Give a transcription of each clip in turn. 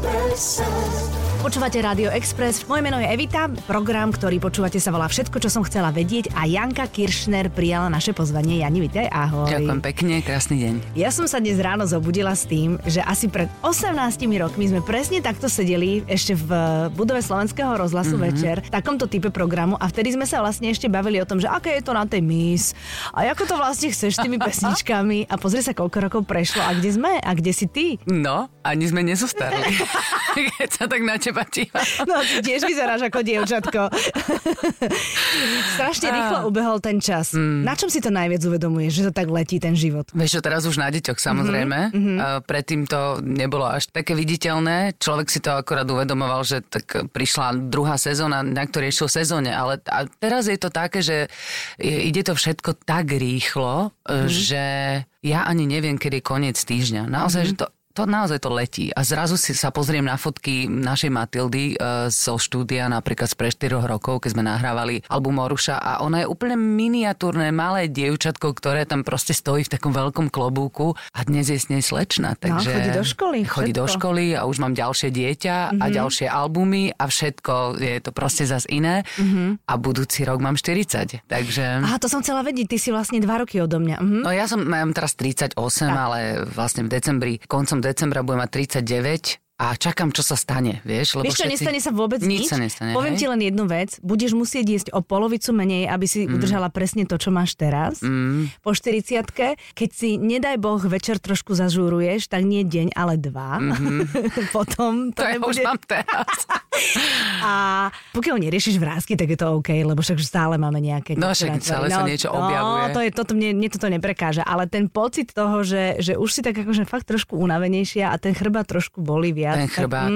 Express. Počúvate Rádio Express. Moje meno je Evita. Program, ktorý počúvate, sa volá Všetko, čo som chcela vedieť, a Janka Kirschner prijala naše pozvanie. Jani, vítaj, ahoj. Ďakujem pekne, krásny deň. Ja som sa dnes ráno zobudila s tým, že asi pred 18 rokmi sme presne takto sedeli ešte v budove Slovenského rozhlasu večer, v takomto type programu, a vtedy sme sa vlastne ešte bavili o tom, že aké je to na tej mis a ako to vlastne chceš s tými pesničkami, a pozri sa, koľko rokov prešlo a kde sme a kde si ty. No, ani sme nezostarli. Keď sa tak na teba díva. No, ty tiež vyzeráš ako dievčatko. Strašne rýchlo ubehol ten čas. Na čom si to najviac uvedomuješ, že to tak letí ten život? Vieš čo, teraz už na deťoch, samozrejme. Predtým to nebolo až také viditeľné. Človek si to akorát uvedomoval, že tak prišla druhá sezóna, na ktorej ešte o sezóne. Ale teraz je to také, že ide to všetko tak rýchlo, že ja ani neviem, kedy je koniec týždňa. Naozaj, že to naozaj to letí. A zrazu si sa pozriem na fotky našej Matildy zo štúdia, napríklad z pre 4 rokov, keď sme nahrávali album Oruša, a ona je úplne miniatúrne malé dievčatko, ktoré tam proste stojí v takom veľkom klobúku, a dnes je s nej slečna. Takže no, chodí do školy. Chodí do školy a už mám ďalšie dieťa a ďalšie albumy a všetko je to proste zas iné. A budúci rok mám 40. Takže... Aha, to som chcela vedieť, ty si vlastne 2 roky odo mňa. No ja mám teraz 38, tak. Ale vlastne v decembri, koncom decembra budem mať 39 a čakám, čo sa stane, vieš? Lebo vieš čo, všetci... nestane sa vôbec nič. Sa nestane, poviem ti len jednu vec. Budeš musieť jesť o polovicu menej, aby si udržala presne to, čo máš teraz. Po 40-ke, keď si, nedaj Boh, večer trošku zažúruješ, tak nie deň, ale 2. Potom to nebude... To ja už mám teraz. A pokiaľ neriešiš vrásky, tak je to OK, lebo však stále máme nejaké... No však stále sa niečo objavuje. No, mne toto neprekáža, ale ten pocit toho, že už si tak akože fakt trošku unavenejšia a ten chrbát trošku bolí viac. Ten chrbát.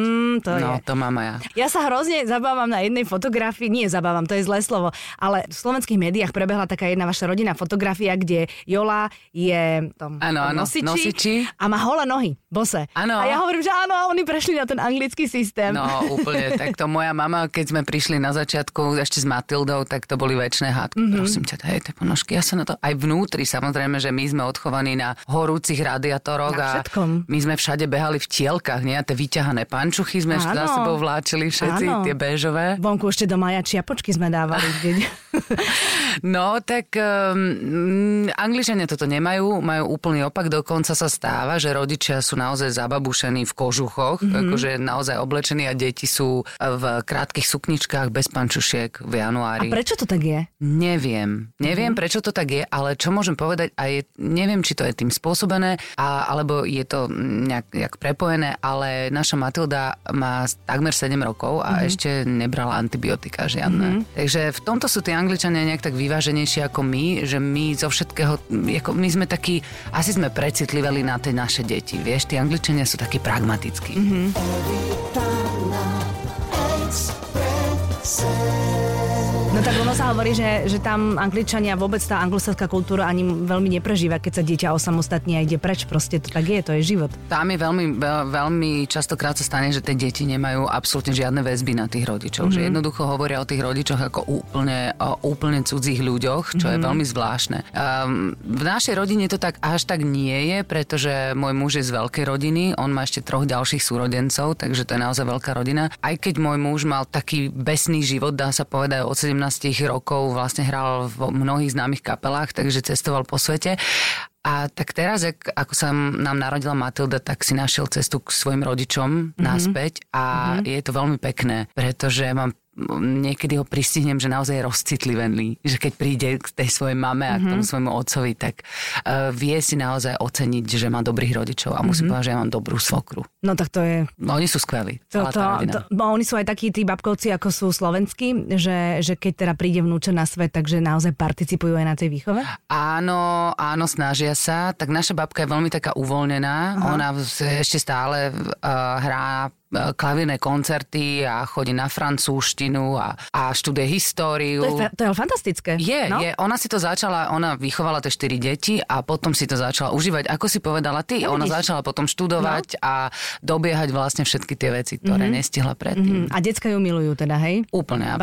To mám aj ja. Ja sa hrozne zabávam na jednej fotografii, nie zabávam, to je zlé slovo, ale v slovenských médiách prebehla taká jedna vaša rodinná fotografia, kde Jola je nosiči a má holé nohy, bose. Ano. A ja hovorím, že áno, oni prešli na ten anglický systém. No úplne, tak to moja mama, keď sme prišli na začiatku ešte s Matildou, tak to boli večné hádky. Prosím ťa, hej, tie ponožky, ja sa na to aj vnútri, samozrejme, že my sme odchovaní na horúcich radiátoroch a my sme všade behali v tielkach, nie? Vyťahané pančuchy sme za sebou vláčili všetci, tie béžové. Vonku ešte do maja čiapočky sme dávali. No, tak Angličania toto nemajú, majú úplný opak. Dokonca sa stáva, že rodičia sú naozaj zababušení v kožuchoch, akože naozaj oblečení, a deti sú v krátkych sukničkách bez pančušiek v januári. A prečo to tak je? Neviem. Neviem, prečo to tak je, ale čo môžem povedať, aj neviem, či to je tým spôsobené, alebo je to nejak prepojené, ale naša Matilda má takmer 7 rokov a ešte nebrala antibiotika žiadne. Takže v tomto sú tí Angličania nejak tak vyváženejší ako my, že my zo všetkého, my sme takí, asi sme precitliveli na tie naše deti, vieš, tí Angličania sú takí pragmatickí. No tak ono sa hovorí, že tam Angličania, vôbec tá anglosaská kultúra ani veľmi neprežíva, keď sa dieťa osamostatní a ide preč, proste to tak je, to je život. Tam je veľmi častokrát sa stane, že tie deti nemajú absolútne žiadne väzby na tých rodičov, že jednoducho hovoria o tých rodičoch ako o úplne cudzích ľuďoch, čo je veľmi zvláštne. V našej rodine to tak až tak nie je, pretože môj muž je z veľkej rodiny, on má ešte 3 ďalších súrodencov, takže to je naozaj veľká rodina. Aj keď môj muž mal taký besný život, dá sa povedať, od 17 rokov vlastne hral v mnohých známych kapelách, takže cestoval po svete. A tak teraz, ako sa nám narodila Matilda, tak si našiel cestu k svojim rodičom naspäť a je to veľmi pekné, pretože niekedy ho pristihnem, že naozaj je rozcitlivený, že keď príde k tej svojej mame a k tomu svojmu otcovi, tak vie si naozaj oceniť, že má dobrých rodičov, a musím povedať, že ja mám dobrú svokru. No tak to je... No oni sú skvelí. Oni sú aj takí tí babkovci, ako sú slovenskí, že keď teda príde vnúča na svet, takže naozaj participujú aj na tej výchove? Áno, snažia sa. Tak naša babka je veľmi taká uvoľnená. Ona ešte stále hrá klavírne koncerty a chodí na francúzštinu a študuje históriu. To je fantastické. Je. Ona si to začala, ona vychovala tie 4 deti a potom si to začala užívať. Ako si povedala ty, ona začala potom študovať a dobiehať vlastne všetky tie veci, ktoré nestihla predtým. A decka ju milujú teda, hej? Úplne, absolútne.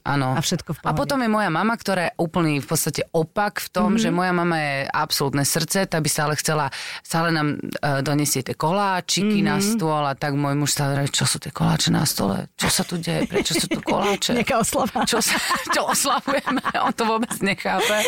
Babička a všetko v pohode. A potom je moja mama, ktorá je úplný v podstate opak v tom, že moja mama je absolútne srdce, tá by sa ale chcela, stále nám donesie tie koláčiky na stôl, a tak môj muž stále, čo sú tie koláče na stole? Čo sa tu deje? Prečo sú tu koláče? Nejaká oslava. Čo oslavujeme? On to vôbec nechápe.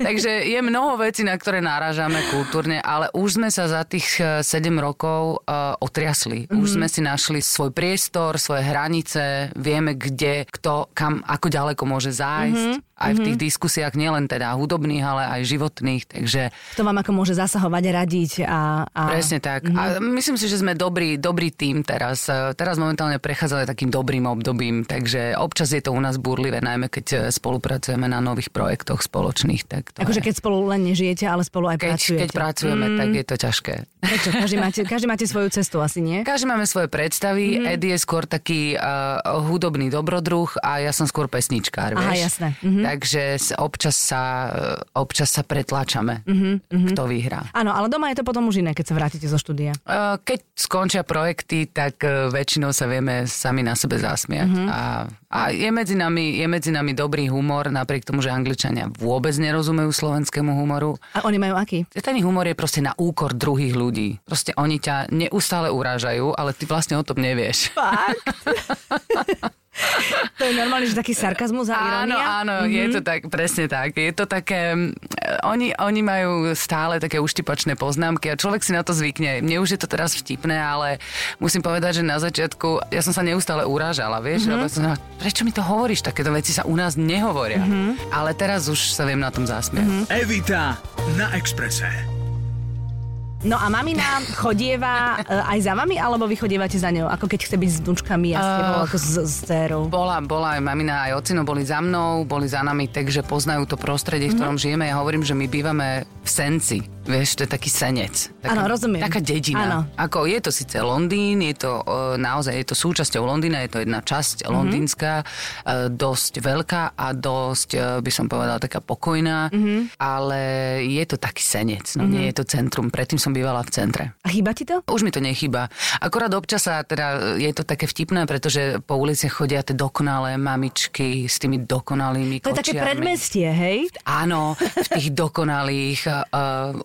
Takže je mnoho vecí, na ktoré náražame kultúrne, ale už sme sa za tých 7 rokov otriasli. Už sme si našli svoj priestor, svoje hranice, vieme kde, kto, kam, ako ďaleko môže zájsť. Aj v tých diskusiách, nielen teda hudobných, ale aj životných, takže... To vám ako môže zasahovať, radiť a... Presne tak. A myslím si, že sme dobrý tím teraz. Teraz momentálne prechádzame takým dobrým obdobím, takže občas je to u nás búrlivé, najmä keď spolupracujeme na nových projektoch spoločných. Tak akože keď spolu len nežijete, ale spolu aj pracujete. Keď pracujeme, tak je to ťažké. Prečo? Každý máte svoju cestu, asi nie? Každý máme svoje predstavy. Ed je skôr taký hudobný dobrodruh a ja som skôr pesničkár, vieš? Aha, jasné. Takže občas sa pretláčame, kto vyhrá. Áno, ale doma je to potom už iné, keď sa vrátite zo štúdia. Keď skončia projekty, tak väčšinou sa vieme sami na sebe zasmiať. A je medzi nami dobrý humor, napriek tomu, že Angličania vôbec nerozumejú slovenskému humoru. A oni majú aký? Ten humor je proste na úkor druhých ľudí. Proste oni ťa neustále urážajú, ale ty vlastne o tom nevieš. Fakt? To je normálne, že taký sarkazmus a ironia? Áno, je to tak, presne tak. Je to také, oni majú stále také uštipačné poznámky a človek si na to zvykne. Mne už je to teraz vtipné, ale musím povedať, že na začiatku ja som sa neustále urážala, vieš? Prečo mi to hovoríš? Takéto veci sa u nás nehovoria. Ale teraz už sa viem na tom zasmiať. Evita na Expresse. No a mamina chodieva aj za vami, alebo vy chodievate za ňou? Ako keď chce byť s vnúčkami a s tebou, ako s dcerou? Bola aj mamina, aj ocino boli za mnou, boli za nami, takže poznajú to prostredie, v ktorom žijeme. Ja hovorím, že my bývame v Senci. Vieš, to je taký Senec. Áno, rozumiem. Taká dedina. Ano. Ako je to síce Londýn, je to naozaj, je to súčasťou Londýna, je to jedna časť londýnska, dosť veľká a dosť, by som povedala, taká pokojná, ale je to taký Senec, no nie je to centrum. Predtým som bývala v centre. A chýba ti to? Už mi to nechýba. Akorát občas sa teda je to také vtipné, pretože po ulici chodia tie dokonalé mamičky s tými dokonalými kočiarmi. To je také predmestie, hej? Áno, v tých dokonalých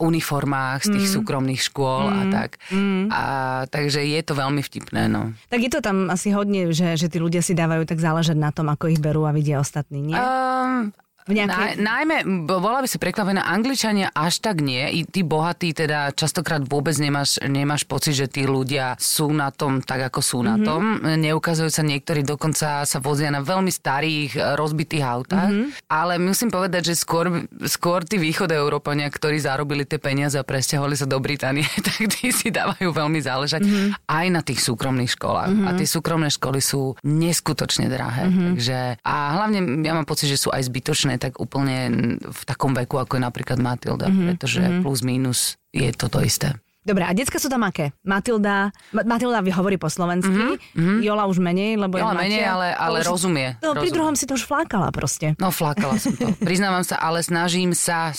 uniformách z tých súkromných škôl a tak. A takže je to veľmi vtipné, no. Tak je to tam asi hodne, že tí ľudia si dávajú tak záležať na tom, ako ich berú a vidia ostatní, nie? Najmä, bola by si prekvapená, Angličania až tak nie. I tí bohatí teda častokrát vôbec nemáš pocit, že tí ľudia sú na tom tak, ako sú na tom. Neukazujú sa niektorí, dokonca sa vozia na veľmi starých, rozbitých autách. Ale musím povedať, že skôr tí východoeurópania, ktorí zarobili tie peniaze a presťahovali sa do Británie, tak tí si dávajú veľmi záležať aj na tých súkromných školách. A tie súkromné školy sú neskutočne drahé. Takže, a hlavne ja mám pocit, že sú aj zbytočné tak úplne v takom veku, ako je napríklad Matilda, pretože plus minus je to to isté. Dobre, a decka sú tam aké? Matilda hovorí po slovensky, Jola už menej, lebo Jola menej, ale už, rozumie. No pri druhom si to už flákala proste. No flákala som to. Priznávam sa, ale snažím sa.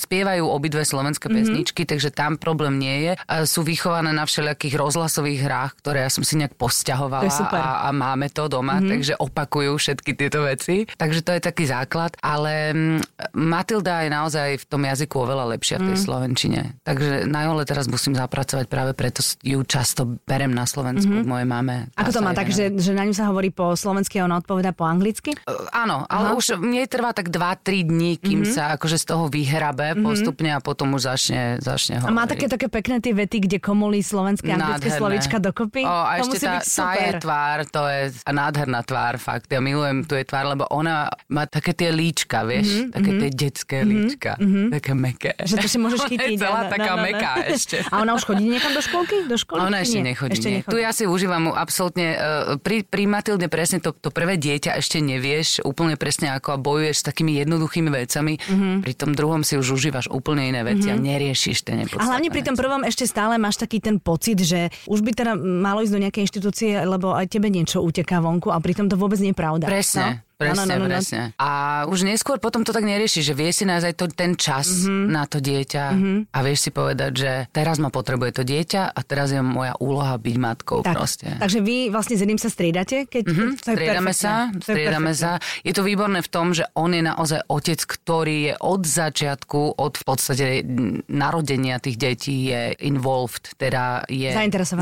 Spievajú obidve slovenské pesničky, takže tam problém nie je. Sú vychované na všelijakých rozhlasových hrách, ktoré ja som si nejak posťahovala a máme to doma, takže opakujú všetky tieto veci. Takže to je taký základ, ale Matilda je naozaj v tom jazyku oveľa lepšia v tej slovenčine. Takže na ale teraz musím zapracovať, práve preto ju často berem na Slovensku, moje máme. Ako to má, takže že na ňu sa hovorí po slovensky a ona odpoveda po anglicky? Áno, ale už mne trvá tak 2-3 dní, kým sa akože z toho vyhrabe postupne a potom už začne hovoriť. A má také pekné tie vety, kde komolí slovenské a anglické slovíčka dokopy? A to ešte musí byť super. Tá je tvár, to je nádherná tvár, fakt. Ja milujem tú jej tvár, lebo ona má také tie líčka, vieš? Také tie detské líčka, také meké. Že to si môžeš chytiť. Celá taká meká. Ešte. A ona už chodí niekam do školky? Do školy? Ona ešte nechodí. Tu ja si užívam absolútne, pri Matilde presne to prvé dieťa ešte nevieš úplne presne ako a bojuješ s takými jednoduchými vecami, pri tom druhom si už užívaš úplne iné veci a neriešiš tie nepodstatné. A hlavne pri tom prvom ešte stále máš taký ten pocit, že už by teda malo ísť do nejakej inštitúcie, lebo aj tebe niečo uteká vonku a pri tom to vôbec nie je pravda. Presne. No? Presne. A už neskôr potom to tak neriešiš, že vieš si naozaj ten čas na to dieťa a vieš si povedať, že teraz ma potrebuje to dieťa a teraz je moja úloha byť matkou tak, proste. Takže vy vlastne s jedným sa striedate? Keď Striedame sa. Je to výborné v tom, že on je naozaj otec, ktorý je od začiatku, od v podstate narodenia tých detí je involved, teda je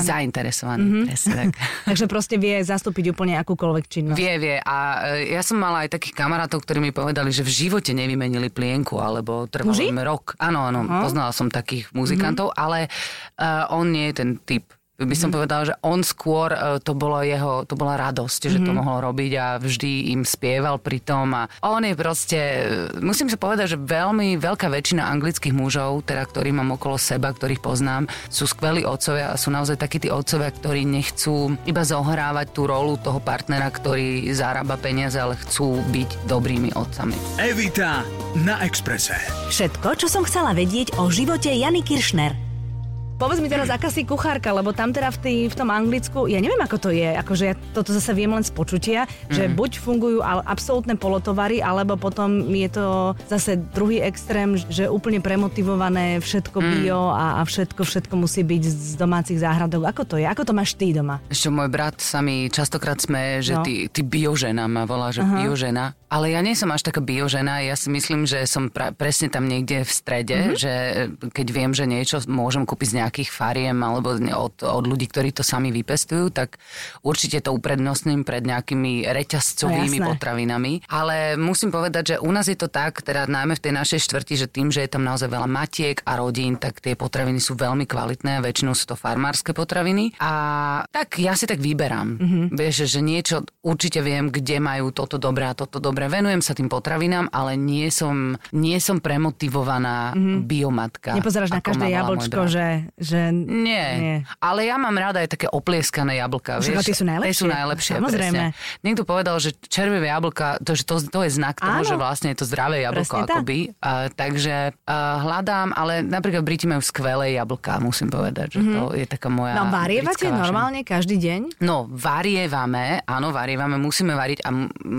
zainteresovaný. Presne tak. Takže proste vie zastúpiť úplne akúkoľvek činnosť. Vie. A ja som mala aj takých kamarátov, ktorí mi povedali, že v živote nevymenili plienku, alebo trvalo im rok. Áno, poznala som takých muzikantov, ale on nie je ten typ. By som povedala, že on skôr, to bola radosť, že to mohol robiť a vždy im spieval pri tom. A on je proste, musím sa povedať, že veľmi veľká väčšina anglických mužov, teda ktorí mám okolo seba, ktorých poznám, sú skvelí otcovia a sú naozaj takí tí otcovia, ktorí nechcú iba zohrávať tú rolu toho partnera, ktorý zarába peniaze, ale chcú byť dobrými otcami. Evita na Expresse. Všetko, čo som chcela vedieť o živote Jany Kirschner. Povedz mi teraz, aká si kuchárka, lebo tam teda v tom Anglicku, ja neviem, ako to je, akože ja toto zase viem len z počutia, že buď fungujú absolútne polotovary, alebo potom je to zase druhý extrém, že úplne premotivované, všetko bio a všetko musí byť z domácich záhradov. Ako to je? Ako to máš ty doma? Ešte môj brat sa mi častokrát smeje, že ty biožena ma volá, že biožena. Ale ja nie som až taká biožena, ja si myslím, že som presne tam niekde v strede, že keď viem, že niečo môžem kúpiť z nejakých fariem alebo od ľudí, ktorí to sami vypestujú, tak určite to uprednostním pred nejakými reťazcovými potravinami. Ale musím povedať, že u nás je to tak, teda najmä v tej našej štvrti, že tým, že je tam naozaj veľa matiek a rodín, tak tie potraviny sú veľmi kvalitné a väčšinou sú to farmárske potraviny. A tak ja si tak vyberám. Vieš, že niečo určite viem, kde majú toto dobré a toto dobré. Dobre, venujem sa tým potravinám, ale nie som premotivovaná biomatka. Nepozeráš na každé jablčko, že... Nie, ale ja mám rada aj také oplieskané jablka. Vieš? Tie sú najlepšie. Samozrejme. Presne. Niekto povedal, že červené jablka, to je znak toho, že vlastne je to zdravé jablko akoby. Takže hľadám, ale napríklad Briti majú skvelé jablka, musím povedať, že to je taká moja... No varievate normálne každý deň? No varievame, musíme variť a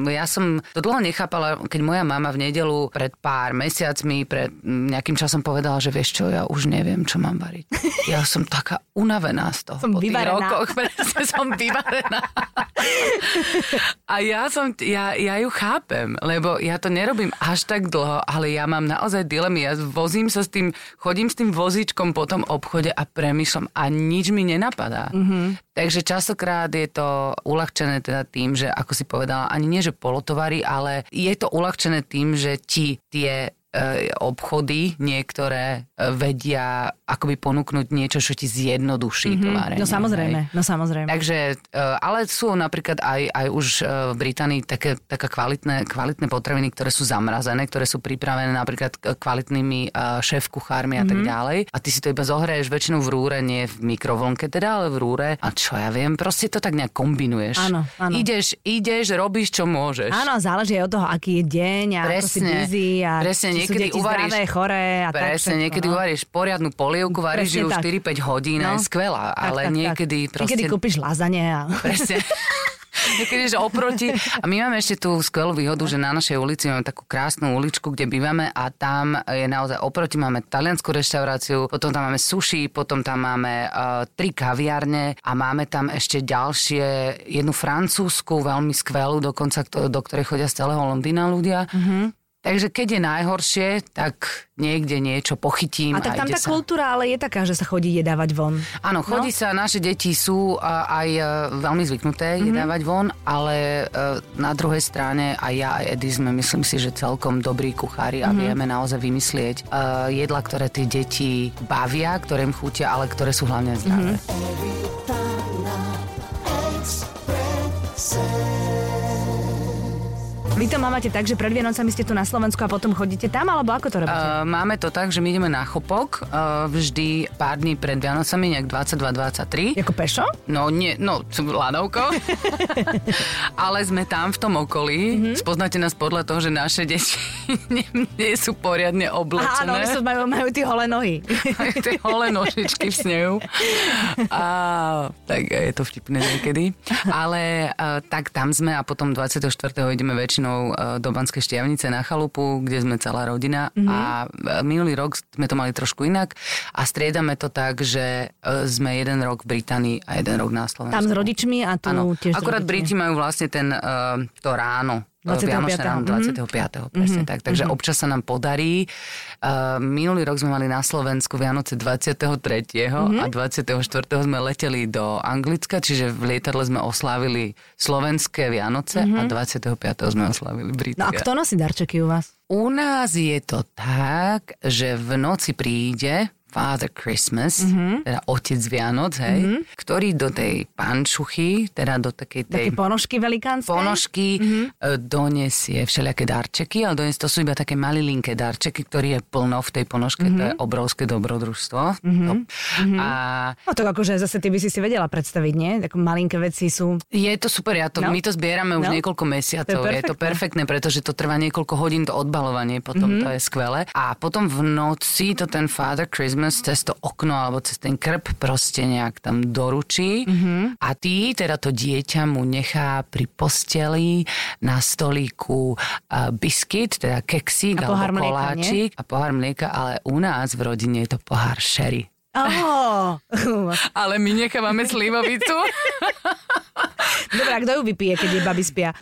ja som... dlho nechápala, keď moja mama v nedeľu pred pár mesiacmi, pred nejakým časom povedala, že vieš čo, ja už neviem, čo mám variť. Ja som taká unavená z toho. Som vyvarená. Rokoch, som vyvarená. A ja ju chápem, lebo ja to nerobím až tak dlho, ale ja mám naozaj dilemy. Ja chodím s tým vozíčkom po tom obchode a premýšľam a nič mi nenapadá. Takže častokrát je to uľahčené teda tým, že ako si povedala, ani nie, že polotovary, ale je to uľahčené tým, že ti tie obchody niektoré vedia akoby ponúknuť niečo, čo ti zjednoduší to varenie. No samozrejme. Takže, ale sú napríklad aj už v Británii také kvalitné potraviny, ktoré sú zamrazené, ktoré sú pripravené napríklad kvalitnými šéf-kuchármi a tak ďalej. A ty si to iba zohraješ väčšinou v rúre, nie v mikrovlnke teda, ale v rúre. A čo ja viem, proste to tak nejak kombinuješ. Áno. Ideš, robíš, čo môžeš. Áno, záleží aj od toho, aký je deň a ako si busy a... Presne, niekedy uvaríš, zdravé, choré a presne, tak všetko, niekedy uvaríš poriadnu polievku, varíš ju 4-5 hodín, je skvelá, ale niekedy proste... Niekedy kúpiš lazanie a... Presne. Niekedy, že oproti. A my máme ešte tú skvelú výhodu, že na našej ulici máme takú krásnu uličku, kde bývame a tam je naozaj oproti, máme taliansku reštauráciu, potom tam máme sushi, potom tam máme 3 kaviárne a máme tam ešte ďalšie, jednu francúzsku, veľmi skvelú, dokonca do ktorej chodia z celého Londýna ľudia. Takže keď je najhoršie, tak niekde niečo pochytím. A tak tam tá kultúra ale je taká, že sa chodí jedávať von. Áno, chodí sa, naše deti sú aj veľmi zvyknuté jedávať von, ale na druhej strane aj ja, aj Edy sme, myslím si, že celkom dobrí kuchári a vieme naozaj vymyslieť jedla, ktoré tie deti bavia, ktoré im chutia, ale ktoré sú hlavne zdravé. Vy to máte tak, že pred Vianocami ste tu na Slovensku a potom chodíte tam, alebo ako to robíte? Máme to tak, že my ideme na Chopok vždy pár dní pred Vianocami, nejak 22-23. Jako pešo? No, nie, no, ľadovko. Ale sme tam v tom okolí. Spoznáte nás podľa toho, že naše deti nie sú poriadne oblečené. Áno, oni majú tie holé nohy. Majú tie holé nožičky v snehu. Tak je to vtipné niekedy. Ale tak tam sme a potom 24. ideme väčšinou rodinou do Banskej Štiavnice na chalupu, kde sme celá rodina a minulý rok sme to mali trošku inak a striedame to tak, že sme jeden rok v Británii a jeden rok na Slovensku. Tam s rodičmi a tu tiež akurát Briti majú vlastne to ráno. Vianočné ráno 25. Presne tak. Takže občas sa nám podarí. Minulý rok sme mali na Slovensku Vianoce 23. A 24. sme leteli do Anglicka, čiže v lietadle sme oslávili slovenské Vianoce a 25. sme oslávili britské. No a kto nosí darčeky u vás? U nás je to tak, že v noci príde Father Christmas, teda otec Vianoc, hej, ktorý do tej pančuchy, teda do takej tej ponožky velikánskej, donesie všelijaké darčeky, ale to sú iba také malilinké darčeky, ktoré je plno v tej ponožke, to je obrovské dobrodružstvo. No tak akože zase ty by si vedela predstaviť, nie? Tak malinké veci sú... Je to super, my to zbierame už niekoľko mesiacov, je to perfektné, pretože to trvá niekoľko hodín to odbalovanie, potom to je skvelé. A potom v noci to ten Father Christmas cez to okno alebo cez ten krb proste nejak tam doručí a ty, teda to dieťa mu nechá pri posteli na stolíku biskit, teda keksík alebo koláčik a pohár mlieka, ale u nás v rodine je to pohár sherry. Oh. Ale my nechávame slivovicu. Dobre, a kto ju vypije, keď je babi spia?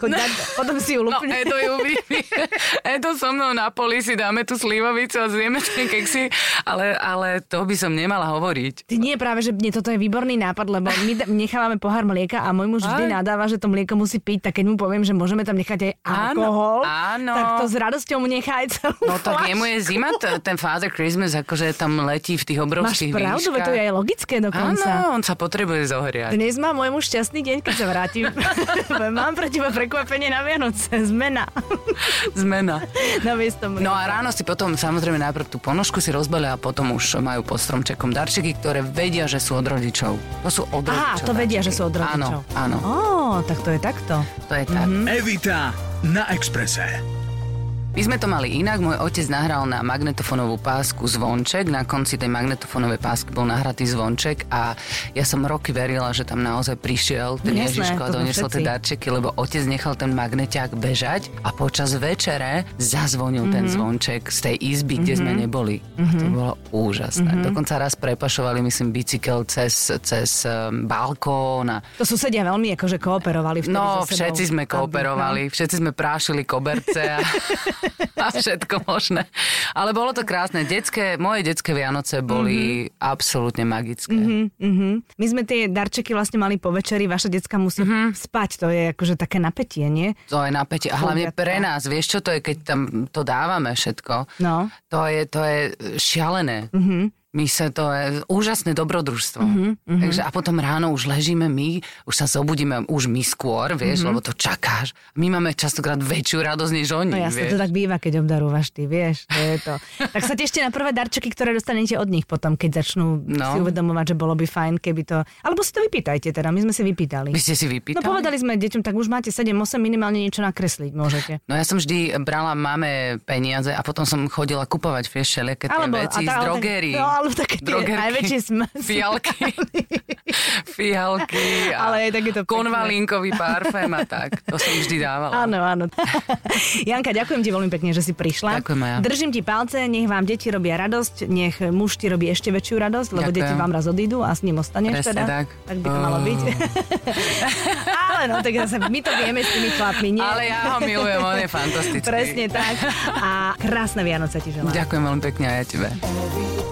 Potom si ju lupne. No, Edo ju vypije. Edo so mnou na poli si dáme tú slivovicu a zjeme ten keksy, ale to by som nemala hovoriť. Ty nie, práve, že toto je výborný nápad, lebo my nechávame pohár mlieka a môj muž vždy nadáva, že to mlieko musí piť, tak keď mu poviem, že môžeme tam nechať aj alkohol, tak to s radosťou mu nechá aj celú fľašku. No tak jemu je zima, ten Father Christmas akože tam letí v tých obrovských výškach. Pravdu, to je aj logické dokonca. Áno, on sa potrebuje zohriať. Dnes má môjmu šťastný deň, keď sa vrátim. Mám pre teba prekvapenie na Vianoce. Zmena. Na miesto mlieka. No a ráno si potom samozrejme najprv tú ponožku si rozbalia a potom už majú pod stromčekom darčeky, ktoré vedia, že sú od rodičov. To sú od rodičov. Á, to vedia, že sú od rodičov. Áno. Ó, tak to je takto. To je tak. Evita na Expresse. My sme to mali inak, môj otec nahral na magnetofónovú pásku zvonček, na konci tej magnetofónovej pásky bol nahratý zvonček a ja som roky verila, že tam naozaj prišiel ten Ježiško a doniesol tie darčeky, lebo otec nechal ten magneťák bežať a počas večere zazvonil ten zvonček z tej izby, kde sme neboli. A to bolo úžasné. Dokonca raz prepašovali, myslím, bicykel cez balkón. To susedia veľmi akože kooperovali. No, všetci sme kooperovali, všetci sme prášili koberce a všetko možné. Ale bolo to krásne. Moje detské Vianoce boli absolútne magické. My sme tie darčeky vlastne mali po večeri, vaše decká musí spať. To je akože také napätie, nie? To je napätie. A hlavne pre nás. Vieš, čo to je, keď tam to dávame všetko? No. To je šialené. My sa to je úžasné dobrodružstvo. Takže, a potom ráno už ležíme my, už sa zobudíme už my skôr, vieš, lebo to čakáš. My máme častokrát väčšiu radosť než oni. No jasne, to tak býva, keď obdarúvaš ty, vieš, to je to. Tak sa tešte na prvé darčeky, ktoré dostanete od nich potom, keď začnú si uvedomovať, že bolo by fajn, keby to... Alebo si to vypýtajte teda, my sme si vypýtali. Vy ste si vypýtali? No povedali sme deťom, tak už máte 7-8, minimálne niečo nakresliť môžete. No ja som vždy brala máme peniaze a potom som chodila kupovať všelijaké tie veci z drogérie. Také drogerky, najväčšie fialky a ale konvalinkový parfém a tak. To som vždy dávala. Áno. Janka, ďakujem ti veľmi pekne, že si prišla. Ďakujem aj ja. Držím ti palce, nech vám deti robia radosť, nech muž ti robí ešte väčšiu radosť, lebo deti vám raz odídu a s ním ostaneš. Presne teda. Tak by to malo byť. Ale no, tak zase my to vieme s tými chlapmi, nie? Ale ja ho milujem, on je fantastický. Presne tak. A krásne Vianoce ti želám. Ďakujem veľmi pekne aj ja tebe.